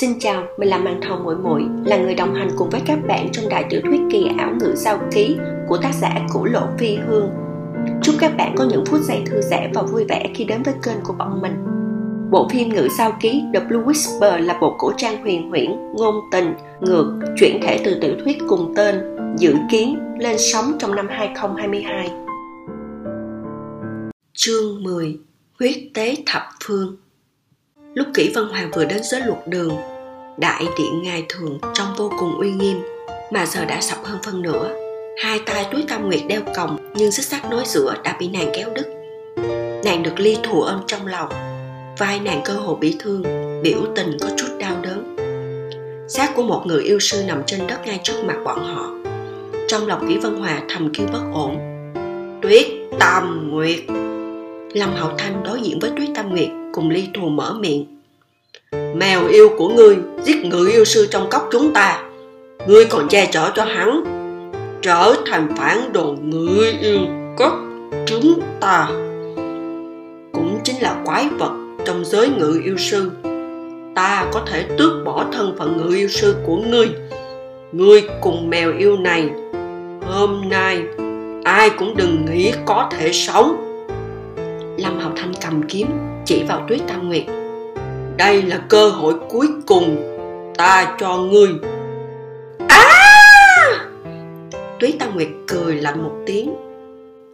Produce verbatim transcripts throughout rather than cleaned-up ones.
Xin chào, mình là Mạng Thỏ Muội Muội, là người đồng hành cùng với các bạn trong đại tiểu thuyết kỳ ảo Ngự Sao Ký của tác giả Cũ Lỗ Phi Hương. Chúc các bạn có những phút giây thư giãn và vui vẻ khi đến với kênh của bọn mình. Bộ phim Ngự Sao Ký The Blue Whisper là bộ cổ trang huyền huyễn, ngôn tình, ngược, chuyển thể từ tiểu thuyết cùng tên, dự kiến lên sóng trong năm hai không hai hai. Chương mười. Huyết tế thập phương. Lúc Kỷ Vân Hòa vừa đến dưới luật đường, đại điện ngài thường trông vô cùng uy nghiêm, mà giờ đã sập hơn phân nửa. Hai tay Tuyết Tâm Nguyệt đeo còng, nhưng xích sắt nối giữa đã bị nàng kéo đứt. Nàng được Ly Thù ôm trong lòng, vai nàng cơ hồ bị thương, biểu tình có chút đau đớn. Xác của một người yêu sư nằm trên đất ngay trước mặt bọn họ. Trong lòng Kỷ Vân Hòa thầm kêu bất ổn. Tuyết Tâm Nguyệt. Lâm Hậu Thanh đối diện với Tuyết Tâm Nguyệt cùng Ly Thù mở miệng. Mèo yêu của ngươi giết người yêu sư trong cốc chúng ta, ngươi còn che chở cho hắn, trở thành phản đồ người yêu cốc chúng ta, cũng chính là quái vật trong giới người yêu sư. Ta có thể tước bỏ thân phận người yêu sư của ngươi. Ngươi cùng mèo yêu này, hôm nay ai cũng đừng nghĩ có thể sống. Lâm Hậu Thanh cầm kiếm chỉ vào Tuyết Tâm Nguyệt. Đây là cơ hội cuối cùng ta cho ngươi. À! Tuyết Tâm Nguyệt cười lạnh một tiếng.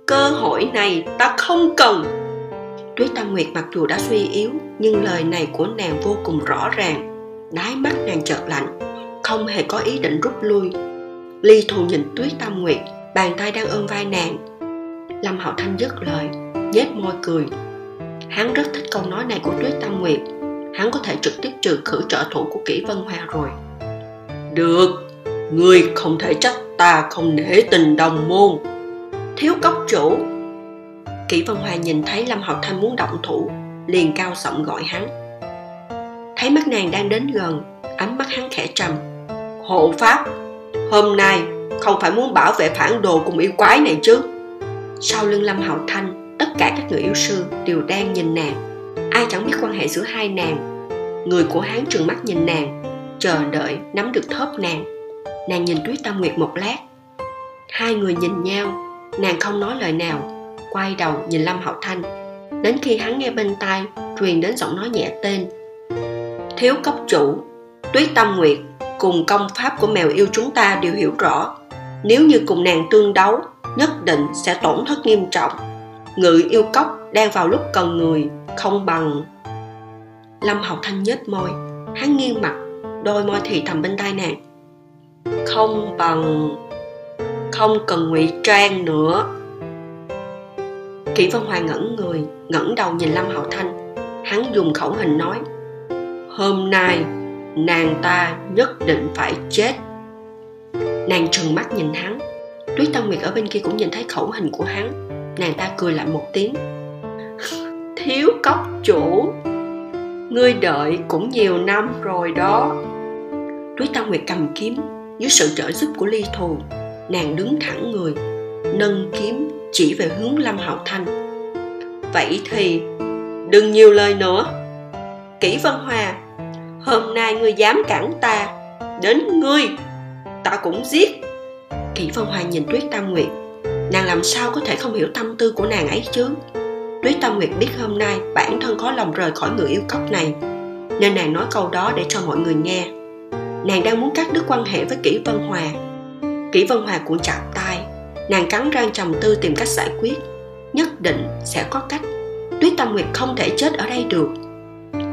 Cơ hội này ta không cần. Tuyết Tâm Nguyệt mặc dù đã suy yếu, nhưng lời này của nàng vô cùng rõ ràng. Đáy mắt nàng chợt lạnh, không hề có ý định rút lui. Ly Thù nhìn Tuyết Tâm Nguyệt, bàn tay đang ôm vai nàng. Lâm Hậu Thanh dứt lời, nhếch môi cười. Hắn rất thích câu nói này của Tuyết Tâm Nguyệt. Hắn có thể trực tiếp trừ khử trợ thủ của Kỷ Vân Hòa rồi. Được, ngươi không thể trách ta không nể tình đồng môn thiếu cốc chủ. Kỷ Vân Hòa nhìn thấy Lâm Hậu Thanh muốn động thủ, liền cao giọng gọi hắn. Thấy mắt nàng đang đến gần, ánh mắt hắn khẽ trầm. Hộ pháp, hôm nay không phải muốn bảo vệ phản đồ cùng yêu quái này chứ? Sau lưng Lâm Hậu Thanh, tất cả các người yêu sư đều đang nhìn nàng. Ai chẳng biết quan hệ giữa hai nàng. Người của hắn trừng mắt nhìn nàng, chờ đợi nắm được thớp nàng. Nàng nhìn Tuyết Tâm Nguyệt một lát. Hai người nhìn nhau, nàng không nói lời nào, quay đầu nhìn Lâm Hậu Thanh. Đến khi hắn nghe bên tai truyền đến giọng nói nhẹ tên. Thiếu cốc chủ, Tuyết Tâm Nguyệt cùng công pháp của mèo yêu chúng ta đều hiểu rõ. Nếu như cùng nàng tương đấu, nhất định sẽ tổn thất nghiêm trọng. Ngự yêu cốc đang vào lúc cần người, không bằng. Lâm Hậu Thanh nhếch môi, hắn nghiêng mặt, đôi môi thì thầm bên tai nàng. Không bằng, không cần ngụy trang nữa. Kỷ Vân Hòa ngẩn người, ngẩng đầu nhìn Lâm Hậu Thanh, hắn dùng khẩu hình nói. Hôm nay, nàng ta nhất định phải chết. Nàng trừng mắt nhìn hắn. Tuyết Tâm Nguyệt ở bên kia cũng nhìn thấy khẩu hình của hắn. Nàng ta cười lại một tiếng. Thiếu cốc chủ, ngươi đợi cũng nhiều năm rồi đó. Tuyết Tâm Nguyệt cầm kiếm. Dưới sự trợ giúp của Ly Thù, nàng đứng thẳng người, nâng kiếm chỉ về hướng Lâm Hậu Thanh. Vậy thì đừng nhiều lời nữa. Kỷ Vân Hòa, hôm nay ngươi dám cản ta, đến ngươi ta cũng giết. Kỷ Vân Hòa nhìn Tuyết Tâm Nguyệt. Nàng làm sao có thể không hiểu tâm tư của nàng ấy chứ? Tuyết Tâm Nguyệt biết hôm nay bản thân khó lòng rời khỏi người yêu cốc này, nên nàng nói câu đó để cho mọi người nghe. Nàng đang muốn cắt đứt quan hệ với Kỷ Vân Hòa. Kỷ Vân Hòa cuộn chặt tay, nàng cắn răng trầm tư tìm cách giải quyết. Nhất định sẽ có cách. Tuyết Tâm Nguyệt không thể chết ở đây được.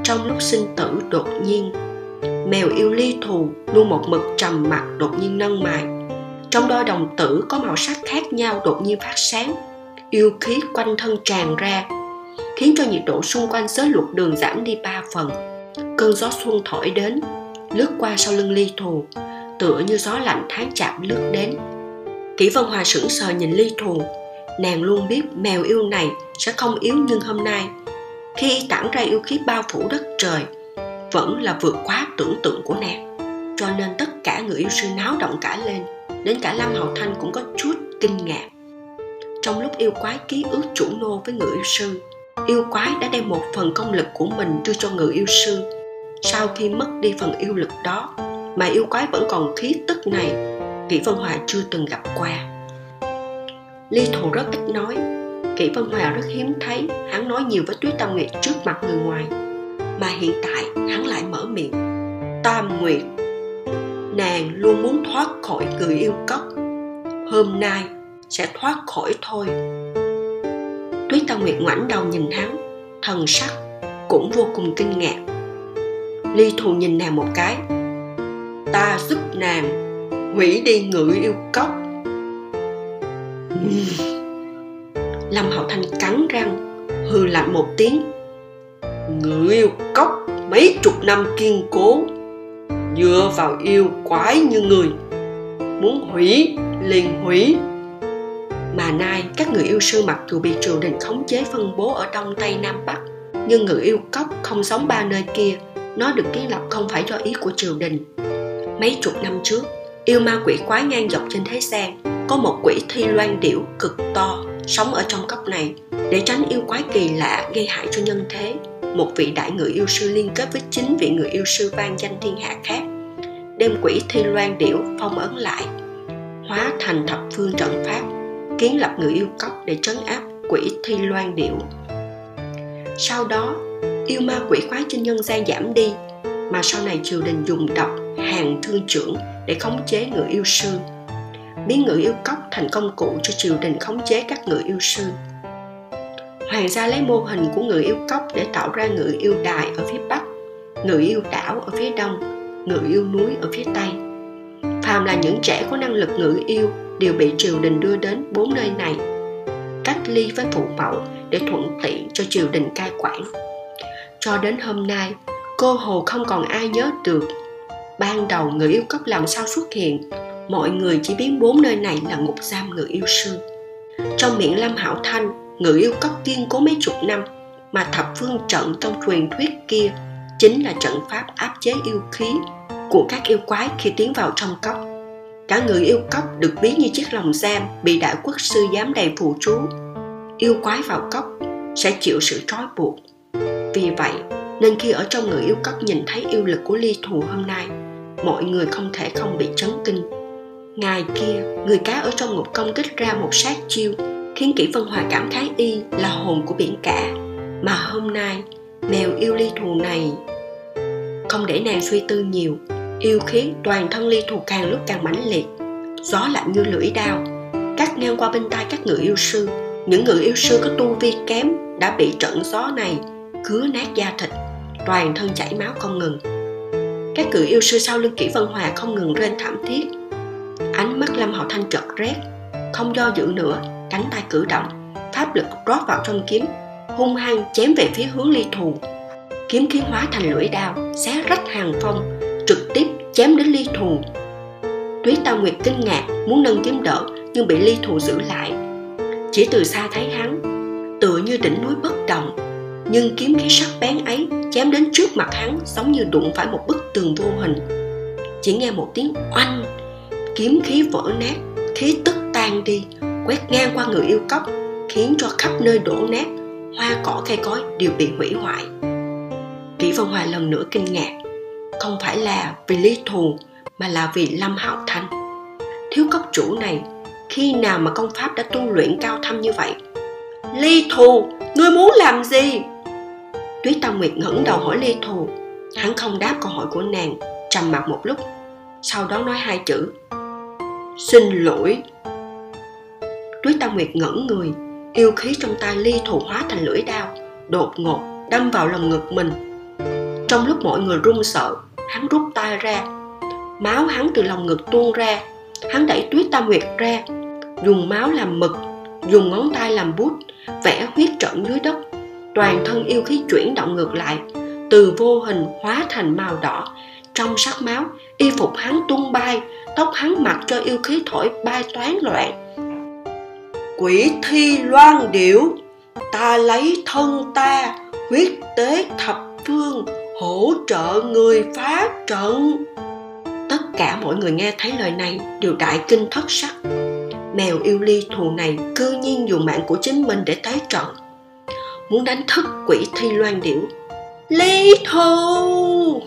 Trong lúc sinh tử đột nhiên, mèo yêu Ly Thù luôn một mực trầm mặc đột nhiên nâng mày. Trong đôi đồng tử có màu sắc khác nhau đột nhiên phát sáng, yêu khí quanh thân tràn ra, khiến cho nhiệt độ xung quanh giới luật đường giảm đi ba phần. Cơn gió xuân thổi đến, lướt qua sau lưng Ly Thù, tựa như gió lạnh tháng chạm lướt đến. Kỷ Vân Hòa sững sờ nhìn Ly Thù, nàng luôn biết mèo yêu này sẽ không yếu, nhưng hôm nay, khi tản ra yêu khí bao phủ đất trời, vẫn là vượt quá tưởng tượng của nàng, cho nên tất cả người yêu sư náo động cả lên. Đến cả Lâm Hậu Thanh cũng có chút kinh ngạc. Trong lúc yêu quái ký ước chủ nô với người yêu sư, yêu quái đã đem một phần công lực của mình đưa cho người yêu sư. sau khi mất đi phần yêu lực đó mà yêu quái vẫn còn khí tức này, Kỷ Vân Hòa chưa từng gặp qua. Ly Thù rất ít nói, Kỷ Vân Hòa rất hiếm thấy hắn nói nhiều với Tuyết Tâm Nguyệt trước mặt người ngoài, mà hiện tại hắn lại mở miệng. Tam Nguyệt, nàng luôn muốn thoát khỏi người yêu cốc, hôm nay sẽ thoát khỏi thôi. Tuyết Tâm Nguyệt ngoảnh đầu nhìn hắn, thần sắc cũng vô cùng kinh ngạc. Ly Thù nhìn nàng một cái. Ta giúp nàng hủy đi ngự yêu cốc. Lâm Hậu Thanh cắn răng hừ lạnh một tiếng. Ngự yêu cốc mấy chục năm kiên cố, dựa vào yêu quái như người, muốn hủy liền hủy. Mà nay các người yêu sư mặc dù bị triều đình khống chế phân bố ở Đông Tây Nam Bắc, nhưng ngự yêu cốc không giống ba nơi kia. Nó được kiến lập không phải do ý của triều đình. Mấy chục năm trước, yêu ma quỷ quái ngang dọc trên thế gian, có một quỷ thi loan điểu cực to sống ở trong cốc này để tránh yêu quái kỳ lạ gây hại cho nhân thế. Một vị đại ngự yêu sư liên kết với chín vị ngự yêu sư vang danh thiên hạ khác, đem quỷ thi loan điểu phong ấn lại, hóa thành thập phương trận pháp, kiến lập ngự yêu cốc để trấn áp quỷ thi loan điểu. Sau đó, yêu ma quỷ quái trên nhân gian giảm đi, mà sau này triều đình dùng độc hàng thương trưởng để khống chế ngự yêu sư, biến ngự yêu cốc thành công cụ cho triều đình khống chế các ngự yêu sư. Hoàng gia lấy mô hình của ngự yêu cốc để tạo ra ngự yêu đài ở phía bắc, ngự yêu đảo ở phía đông, ngự yêu núi ở phía tây. Phàm là những trẻ có năng lực ngự yêu đều bị triều đình đưa đến bốn nơi này, cách ly với phụ mẫu để thuận tiện cho triều đình cai quản. Cho đến hôm nay, cô hồ không còn ai nhớ được ban đầu ngự yêu cốc làm sao xuất hiện. Mọi người chỉ biết bốn nơi này là ngục giam ngự yêu sư. Trong miệng Lâm Hậu Thanh, ngự yêu cốc kiên cố mấy chục năm, mà thập phương trận trong truyền thuyết kia chính là trận pháp áp chế yêu khí của các yêu quái khi tiến vào trong cốc. Cả ngự yêu cốc được ví như chiếc lồng giam bị đại quốc sư giám đầy phù chú. Yêu quái vào cốc sẽ chịu sự trói buộc. Vì vậy nên khi ở trong ngự yêu cốc nhìn thấy yêu lực của Ly Thù hôm nay, mọi người không thể không bị chấn kinh. Ngày kia, người cá ở trong ngục công kích ra một sát chiêu khiến Kỷ Vân Hòa cảm khái y là hồn của biển cả. Mà hôm nay, mèo yêu Ly Thù này không để nàng suy tư nhiều. Yêu khí toàn thân Ly Thù càng lúc càng mãnh liệt, gió lạnh như lưỡi dao cắt ngang qua bên tai các ngự yêu sư. Những ngự yêu sư có tu vi kém đã bị trận gió này cứa nát da thịt, toàn thân chảy máu không ngừng. Các ngự yêu sư sau lưng Kỷ Vân Hòa không ngừng rên thảm thiết. Ánh mắt Lâm Hậu Thanh chợt rét, không do dự nữa, cánh tay cử động, pháp lực rót vào trong kiếm, hung hăng chém về phía hướng Ly Thù. Kiếm khí hóa thành lưỡi đao, xé rách hàng phong, trực tiếp chém đến Ly Thù. Tuyết Tâm Nguyệt kinh ngạc, muốn nâng kiếm đỡ nhưng bị Ly Thù giữ lại. Chỉ từ xa thấy hắn, tựa như đỉnh núi bất động, nhưng kiếm khí sắc bén ấy chém đến trước mặt hắn giống như đụng phải một bức tường vô hình. Chỉ nghe một tiếng oanh, kiếm khí vỡ nát, khí tức tan đi, quét ngang qua người yêu cốc, khiến cho khắp nơi đổ nát, hoa cỏ cây cối đều bị hủy hoại. Kỷ Vân Hòa lần nữa kinh ngạc, không phải là vì Ly Thù mà là vì Lâm Hậu Thanh. Thiếu cốc chủ này khi nào mà công pháp đã tu luyện cao thâm như vậy? Ly Thù, ngươi muốn làm gì? Tuyết Tâm Nguyệt ngẩng đầu hỏi Ly Thù. Hắn không đáp câu hỏi của nàng, trầm mặc một lúc, sau đó nói hai chữ: xin lỗi. Tuyết Tâm Nguyệt ngẩn người, yêu khí trong tay Ly Thù hóa thành lưỡi dao, đột ngột đâm vào lồng ngực mình. Trong lúc mọi người run sợ, hắn rút tay ra, máu hắn từ lồng ngực tuôn ra. Hắn đẩy Tuyết Tâm Nguyệt ra, dùng máu làm mực, dùng ngón tay làm bút, vẽ huyết trận dưới đất. Toàn thân yêu khí chuyển động ngược lại, từ vô hình hóa thành màu đỏ. Trong sắc máu, y phục hắn tung bay, tóc hắn mặc cho yêu khí thổi bay toán loạn. Quỷ thi loan điểu, ta lấy thân ta, huyết tế thập phương, hỗ trợ người phá trận. Tất cả mọi người nghe thấy lời này đều đại kinh thất sắc. Mèo yêu Ly Thù này cư nhiên dùng mạng của chính mình để tái trận, muốn đánh thức quỷ thi loan điểu. Ly Thù!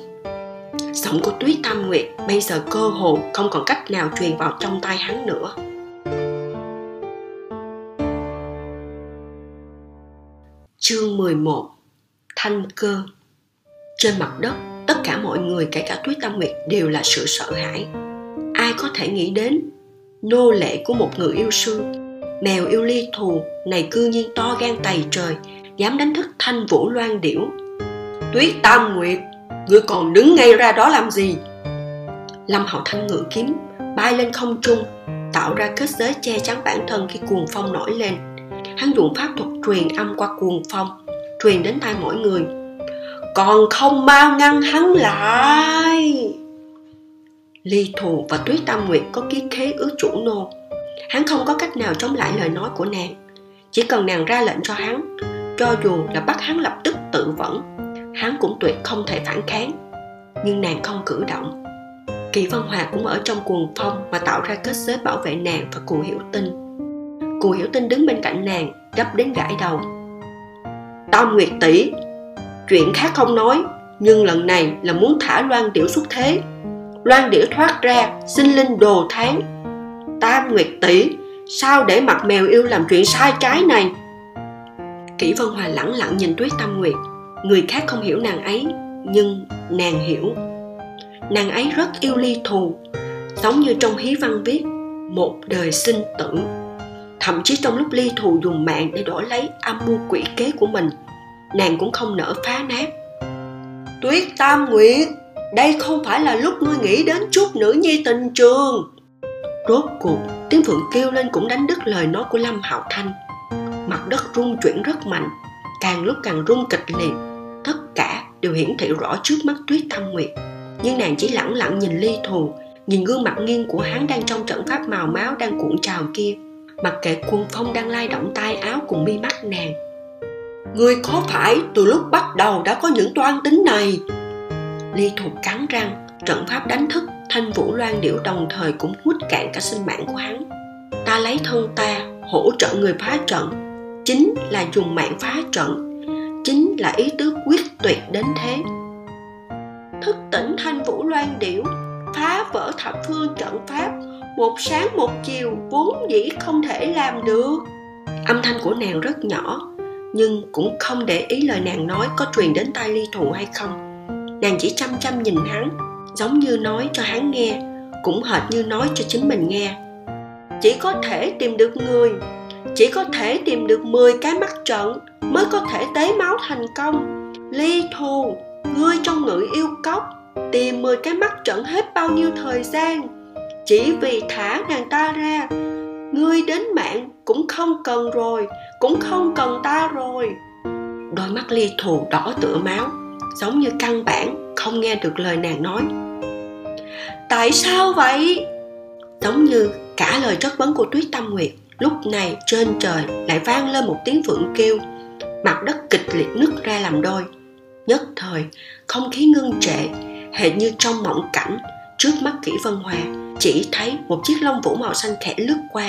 Giọng của Tuyết Tâm Nguyệt bây giờ cơ hồ không còn cách nào truyền vào trong tay hắn nữa. Chương mười một. Thanh Cơ. Trên mặt đất, tất cả mọi người kể cả Tuyết Tâm Nguyệt đều là sự sợ hãi. Ai có thể nghĩ đến nô lệ của một người yêu sư, mèo yêu Ly Thù này cư nhiên to gan tày trời, dám đánh thức Thanh Vũ Loan Điểu. Tuyết Tâm Nguyệt, ngươi còn đứng ngay ra đó làm gì? Lâm Hậu Thanh ngự kiếm bay lên không trung, tạo ra kết giới che chắn bản thân khi cuồng phong nổi lên. Hắn dùng pháp thuật truyền âm qua cuồng phong, truyền đến tai mỗi người. Còn không mau ngăn hắn lại! Ly Thù và Tuyết Tâm Nguyệt có ký khế ước chủ nô. Hắn không có cách nào chống lại lời nói của nàng. Chỉ cần nàng ra lệnh cho hắn, cho dù là bắt hắn lập tức tự vẫn, hắn cũng tuyệt không thể phản kháng. Nhưng nàng không cử động. Kỷ Vân Hòa cũng ở trong cuồng phong mà tạo ra kết giới bảo vệ nàng và Cố Hiểu Tinh. Cố Hiểu Tinh đứng bên cạnh nàng, gấp đến gãi đầu. Tâm Nguyệt tỷ, chuyện khác không nói, nhưng lần này là muốn thả Loan Điểu xuất thế. Loan Điểu thoát ra, sinh linh đồ tháng. Tam Nguyệt tỷ, sao để mặc mèo yêu làm chuyện sai trái này? Kỷ Vân Hòa lẳng lặng nhìn Tuyết Tâm Nguyệt. Người khác không hiểu nàng ấy, nhưng nàng hiểu. Nàng ấy rất yêu Ly Thù, giống như trong hí văn viết, một đời sinh tử. Thậm chí trong lúc Ly Thù dùng mạng để đổi lấy âm mưu quỷ kế của mình, nàng cũng không nỡ phá nát. Tuyết Tâm Nguyệt, đây không phải là lúc ngươi nghĩ đến chút nữ nhi tình trường. Rốt cuộc, tiếng phượng kêu lên cũng đánh đứt lời nói của Lâm Hậu Thanh. Mặt đất rung chuyển rất mạnh, càng lúc càng rung kịch liệt. Tất cả đều hiển thị rõ trước mắt Tuyết Tâm Nguyệt. Nhưng nàng chỉ lẳng lặng nhìn Ly Thù, nhìn gương mặt nghiêng của hắn đang trong trận pháp màu máu đang cuộn trào kia, mặc kệ cuồng phong đang lay động tay áo cùng mi mắt nàng. Ngươi có phải từ lúc bắt đầu đã có những toan tính này? Ly Thù cắn răng, trận pháp đánh thức Thanh Vũ Loan Điểu đồng thời cũng hút cạn cả sinh mạng của hắn. Ta lấy thân ta hỗ trợ người phá trận, chính là dùng mạng phá trận, chính là ý tứ quyết tuyệt đến thế. Thức tỉnh Thanh Vũ Loan Điểu, phá vỡ thập phương trận pháp, một sáng một chiều vốn dĩ không thể làm được. Âm thanh của nàng rất nhỏ, nhưng cũng không để ý lời nàng nói có truyền đến tai Ly Thù hay không. Nàng chỉ chăm chăm nhìn hắn, giống như nói cho hắn nghe, cũng hệt như nói cho chính mình nghe. Chỉ có thể tìm được người, chỉ có thể tìm được mười cái mắt trận mới có thể tế máu thành công. Ly Thù, ngươi trong ngự yêu cốc tìm mười cái mắt trận hết bao nhiêu thời gian? Chỉ vì thả nàng ta ra, ngươi đến mạng cũng không cần rồi, cũng không cần ta rồi. Đôi mắt Ly Thù đỏ tựa máu, giống như căn bản không nghe được lời nàng nói. Tại sao vậy? Giống như cả lời chất vấn của Tuyết Tâm Nguyệt, lúc này trên trời lại vang lên một tiếng phượng kêu, mặt đất kịch liệt nứt ra làm đôi. Nhất thời không khí ngưng trệ, hệt như trong mộng cảnh. Trước mắt Kỷ Vân Hòa chỉ thấy một chiếc lông vũ màu xanh khẽ lướt qua,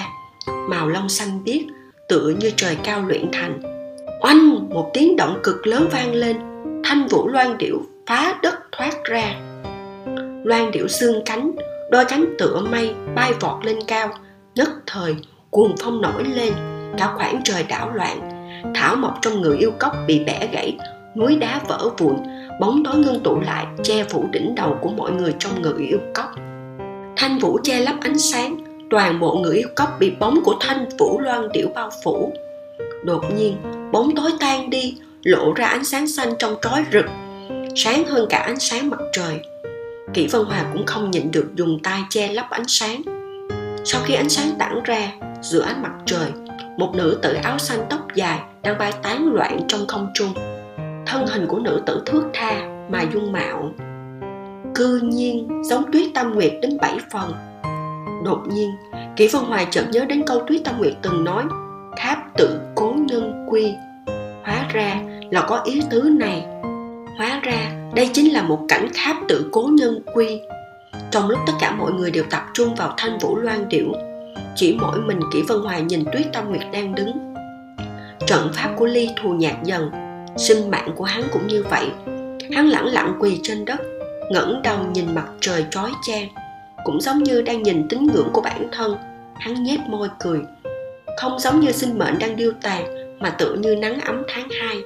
màu lông xanh biếc tựa như trời cao luyện thành. Oanh một tiếng động cực lớn vang lên, Thanh Vũ Loan Điểu phá đất thoát ra. Loan Điểu dương cánh, đôi cánh tựa mây bay vọt lên cao. Nhất thời cuồng phong nổi lên, cả khoảng trời đảo loạn. Thảo mộc trong người yêu cốc bị bẻ gãy, núi đá vỡ vụn, bóng tối ngưng tụ lại che phủ đỉnh đầu của mọi người trong người yêu cốc. Thanh vũ che lấp ánh sáng, toàn bộ người yêu cốc bị bóng của Thanh Vũ Loan Điểu bao phủ. Đột nhiên bóng tối tan đi, lộ ra ánh sáng xanh trong trói rực, sáng hơn cả ánh sáng mặt trời. Kỷ Vân Hòa cũng không nhịn được dùng tay che lấp ánh sáng. Sau khi ánh sáng tản ra, giữa ánh mặt trời, một nữ tử áo xanh tóc dài đang bay tán loạn trong không trung. Thân hình của nữ tử thước tha mà dung mạo cư nhiên giống Tuyết Tâm Nguyệt đến bảy phần. Đột nhiên Kỷ Vân Hòa chợt nhớ đến câu Tuyết Tâm Nguyệt từng nói, tháp tự cố nhân quy. Hóa ra là có ý tứ này. Hóa ra đây chính là một cảnh kháp tự cố nhân quy. Trong lúc tất cả mọi người đều tập trung vào Thanh Vũ Loan Điểu, chỉ mỗi mình Kỷ Vân Hòa nhìn Tuyết Tâm Nguyệt đang đứng. Trận pháp của Ly Thù nhạt dần, sinh mạng của hắn cũng như vậy. Hắn lẳng lặng quỳ trên đất, ngẩng đầu nhìn mặt trời chói chang, cũng giống như đang nhìn tín ngưỡng của bản thân. Hắn nhếch môi cười, không giống như sinh mệnh đang điêu tàn, mà tựa như nắng ấm tháng hai,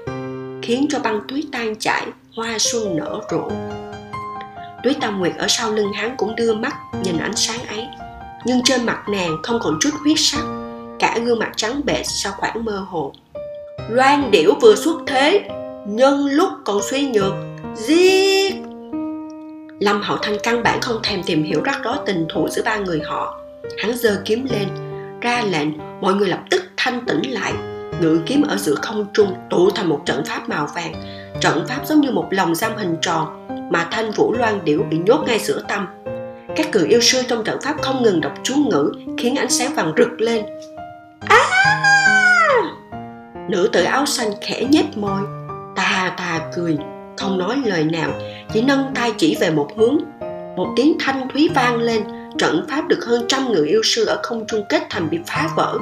khiến cho băng tuyết tan chảy, hoa xuân nở rộ. Tuyết Tâm Nguyệt ở sau lưng hắn cũng đưa mắt nhìn ánh sáng ấy, nhưng trên mặt nàng không còn chút huyết sắc, cả gương mặt trắng bệch sau khoảng mơ hồ. Loan điểu vừa xuất thế, nhân lúc còn suy nhược, giết! Lâm Hậu Thanh căn bản không thèm tìm hiểu rắc rối tình thù giữa ba người họ. Hắn giơ kiếm lên, ra lệnh mọi người lập tức thanh tĩnh lại, ngự kiếm ở giữa không trung tụ thành một trận pháp màu vàng. Trận pháp giống như một lồng giam hình tròn mà Thanh Vũ Loan Điểu bị nhốt ngay giữa tâm. Các cự yêu sư trong trận pháp không ngừng đọc chú ngữ, khiến ánh sáng vàng rực lên. À! Nữ tử áo xanh khẽ nhếch môi, tà tà cười, không nói lời nào, chỉ nâng tay chỉ về một hướng. Một tiếng thanh thúy vang lên, trận pháp được hơn trăm người yêu sư ở không trung kết thành bị phá vỡ.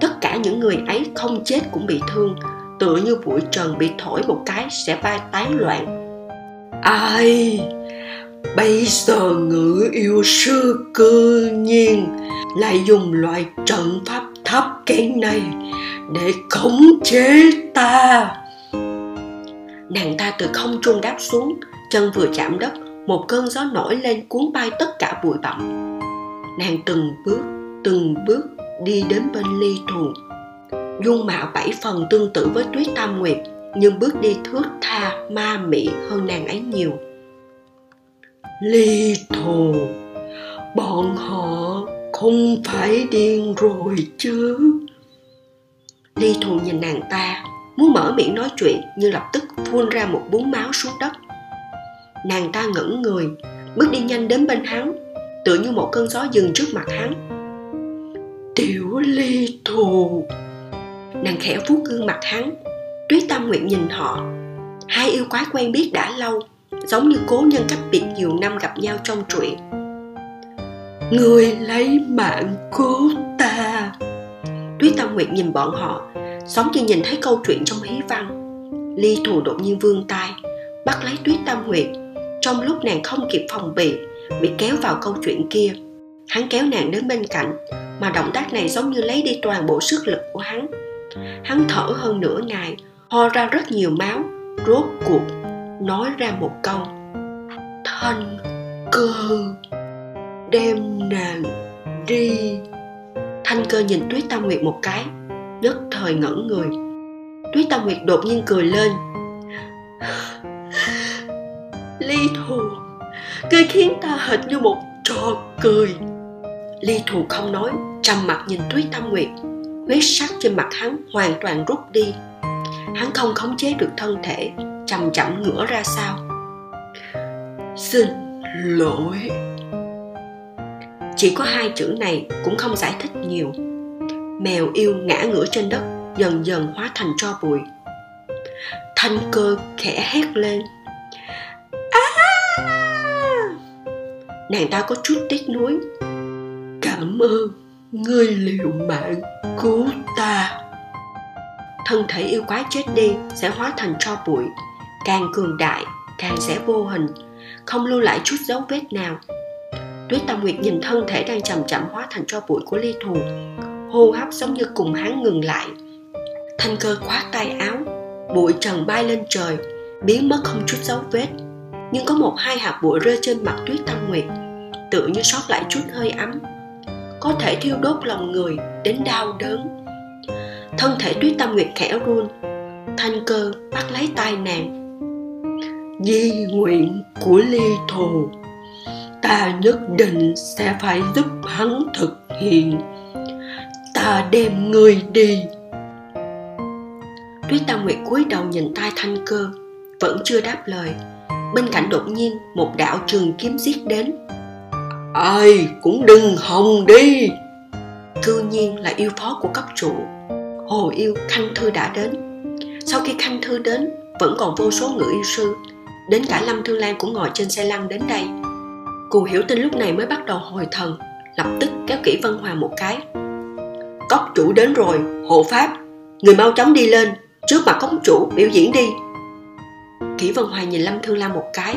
Tất cả những người ấy không chết cũng bị thương, tựa như bụi trần bị thổi một cái sẽ bay tán loạn. Ai? Bây giờ ngự yêu sư cư nhiên lại dùng loại trận pháp thấp kén này để khống chế ta. Nàng ta từ không trung đáp xuống, chân vừa chạm đất, một cơn gió nổi lên cuốn bay tất cả bụi bặm. Nàng từng bước, từng bước đi đến bên Ly Thù. Dung mạo bảy phần tương tự với Tuyết Tâm Nguyệt, nhưng bước đi thướt tha ma mị hơn nàng ấy nhiều. Ly Thù, bọn họ không phải điên rồi chứ? Ly Thù nhìn nàng ta, muốn mở miệng nói chuyện nhưng lập tức phun ra một bún máu xuống đất. Nàng ta ngẩn người, bước đi nhanh đến bên hắn, tựa như một cơn gió dừng trước mặt hắn. Tiểu Ly Thù. Nàng khẽ vuốt gương mặt hắn. Tuyết Tâm Nguyệt nhìn họ, hai yêu quái quen biết đã lâu, giống như cố nhân cách biệt nhiều năm gặp nhau trong truyện. Người lấy mạng cứu ta. Tuyết Tâm Nguyệt nhìn bọn họ, giống như nhìn thấy câu chuyện trong hí văn. Ly Thù đột nhiên vươn tay bắt lấy Tuyết Tâm Nguyệt, trong lúc nàng không kịp phòng bị, bị kéo vào câu chuyện kia. Hắn kéo nàng đến bên cạnh, mà động tác này giống như lấy đi toàn bộ sức lực của hắn. Hắn thở hơn nửa ngày, ho ra rất nhiều máu, rốt cuộc nói ra một câu: Thanh Cơ, đem nàng đi. Thanh Cơ nhìn Tuyết Tâm Nguyệt một cái, nhất thời ngẩn người. Tuyết Tâm Nguyệt đột nhiên cười lên. Ly Thù, ngươi khiến ta hệt như một trò cười. Ly Thù không nói, trầm mặt nhìn Tuyết Tâm Nguyệt. Huyết sắc trên mặt hắn hoàn toàn rút đi. Hắn không khống chế được thân thể, chậm chậm ngửa ra sau. Xin lỗi. Chỉ có hai chữ này, cũng không giải thích nhiều. Mèo yêu ngã ngửa trên đất, dần dần hóa thành tro bụi. Thanh Cơ khẽ hét lên. Nàng ta có chút tiếc nuối. Cảm ơn ngươi liều mạng cứu ta. Thân thể yêu quái chết đi sẽ hóa thành tro bụi, càng cường đại càng sẽ vô hình, không lưu lại chút dấu vết nào. Tuyết Tâm Nguyệt nhìn thân thể đang chậm chậm hóa thành tro bụi của Ly Thù, hô hấp giống như cùng hắn ngừng lại. Thanh Cơ khoát tay áo, bụi trần bay lên trời, biến mất không chút dấu vết. Nhưng có một hai hạt bụi rơi trên mặt Tuyết Tâm Nguyệt, tựa như sót lại chút hơi ấm, có thể thiêu đốt lòng người đến đau đớn. Thân thể Tuyết Tâm Nguyệt khẽ run. Thanh Cơ bắt lấy tay nàng. Di nguyện của Ly Thù, ta nhất định sẽ phải giúp hắn thực hiện. Ta đem ngươi đi. Tuyết Tâm Nguyệt cúi đầu nhìn tay Thanh Cơ, vẫn chưa đáp lời. Bên cạnh đột nhiên một đạo trường kiếm giết đến. Ai cũng đừng hòng đi. Cư nhiên là yêu phó của cấp chủ. Hồ yêu Khanh Thư đã đến. Sau khi Khanh Thư đến, vẫn còn vô số ngự yêu sư, đến cả Lâm Thương Lan cũng ngồi trên xe lăn đến đây. Cố Hiểu Tinh lúc này mới bắt đầu hồi thần, lập tức kéo Kỷ Vân Hòa một cái. Cấp chủ đến rồi, hộ pháp, người mau chóng đi lên, trước mặt cống chủ biểu diễn đi. Kỷ Vân Hòa nhìn Lâm Thương Lan một cái,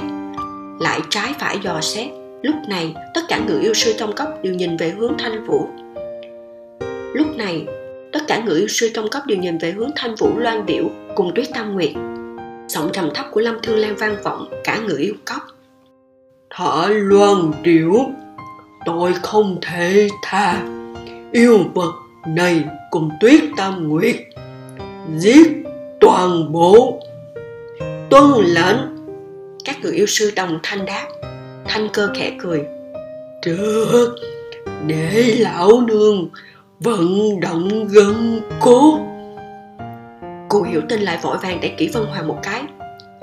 lại trái phải dò xét. Lúc này tất cả người yêu sư trong cốc đều nhìn về hướng Thanh Vũ. Lúc này tất cả người yêu sư trong cốc đều nhìn về hướng Thanh Vũ Loan Điểu cùng Tuyết Tâm Nguyệt. Giọng trầm thấp của Lâm Thương Lan vang vọng cả người yêu cốc. Thỏ Loan Điểu, tôi không thể tha yêu vật này cùng Tuyết Tâm Nguyệt, giết toàn bộ. Tuân lệnh. Các người yêu sư đồng thanh đáp. Thanh Cơ khẽ cười. Được, để lão nương vận động gân cốt. Cô Hiểu Tinh lại vội vàng để Kỷ Vân Hòa một cái.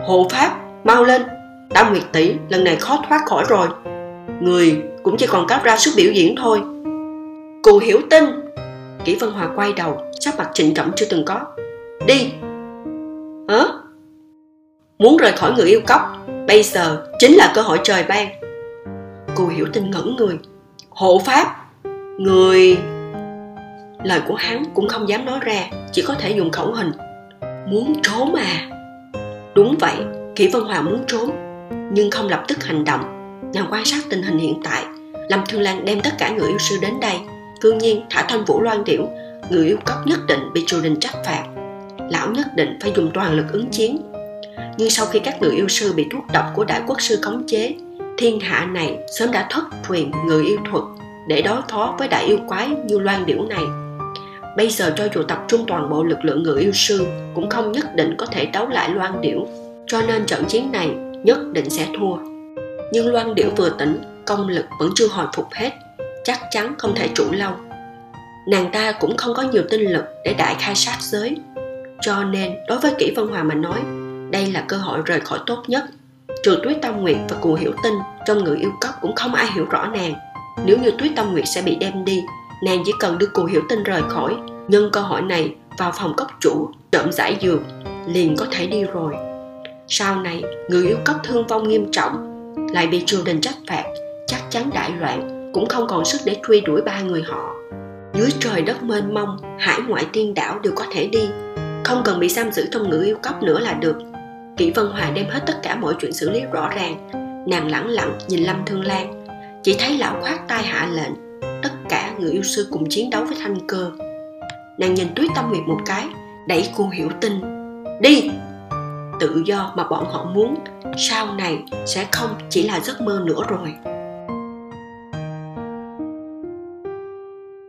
Hộ pháp, mau lên. Tam Nguyệt tỷ lần này khó thoát khỏi rồi. Người cũng chỉ còn cấp ra sức biểu diễn thôi. Cô Hiểu Tinh. Kỷ Vân Hòa quay đầu, sắc mặt trịnh trọng chưa từng có. Đi. Hả? Muốn rời khỏi người yêu cốc, bây giờ chính là cơ hội trời ban. Cô Hiểu Tinh ngẩn người. Hộ pháp, người... Lời của hắn cũng không dám nói ra, chỉ có thể dùng khẩu hình. Muốn trốn à? Đúng vậy, Kỷ Vân Hòa muốn trốn, nhưng không lập tức hành động. Nàng quan sát tình hình hiện tại. Lâm Thương Lan đem tất cả người yêu sư đến đây, cương nhiên thả Thanh Vũ Loan Điểu. Người yêu cốc nhất định bị triều đình trách phạt, lão nhất định phải dùng toàn lực ứng chiến. Nhưng sau khi các người yêu sư bị thuốc độc của đại quốc sư khống chế, thiên hạ này sớm đã thất truyền người yêu thuật để đối phó với đại yêu quái như Loan Điểu này. Bây giờ cho dù tập trung toàn bộ lực lượng người yêu sư cũng không nhất định có thể đấu lại Loan Điểu, cho nên trận chiến này nhất định sẽ thua. Nhưng Loan Điểu vừa tỉnh, công lực vẫn chưa hồi phục hết, chắc chắn không thể trụ lâu. Nàng ta cũng không có nhiều tinh lực để đại khai sát giới, cho nên đối với Kỷ Vân Hòa mà nói, đây là cơ hội rời khỏi tốt nhất. Trừ Tuyết Tâm Nguyệt và Cù Hiểu Tinh, trong người yêu cốc cũng không ai hiểu rõ nàng. Nếu như Tuyết Tâm Nguyệt sẽ bị đem đi, nàng chỉ cần đưa Cù Hiểu Tinh rời khỏi, nhân cơ hội này vào phòng cốc chủ trộm giải dược, liền có thể đi rồi. Sau này người yêu cốc thương vong nghiêm trọng, lại bị triều đình trách phạt, chắc chắn đại loạn, cũng không còn sức để truy đuổi ba người họ. Dưới trời đất mênh mông, hải ngoại tiên đảo đều có thể đi, không cần bị giam giữ trong người yêu cốc nữa là được. Kỷ Vân Hòa đem hết tất cả mọi chuyện xử lý rõ ràng. Nàng lẳng lặng nhìn Lâm Thương Lan, chỉ thấy lão khoát tay hạ lệnh, tất cả người yêu sư cùng chiến đấu với Thanh Cơ. Nàng nhìn Tuyết Tâm Nguyệt một cái, đẩy Cô Hiểu Tinh. Đi! Tự do mà bọn họ muốn, sau này sẽ không chỉ là giấc mơ nữa rồi.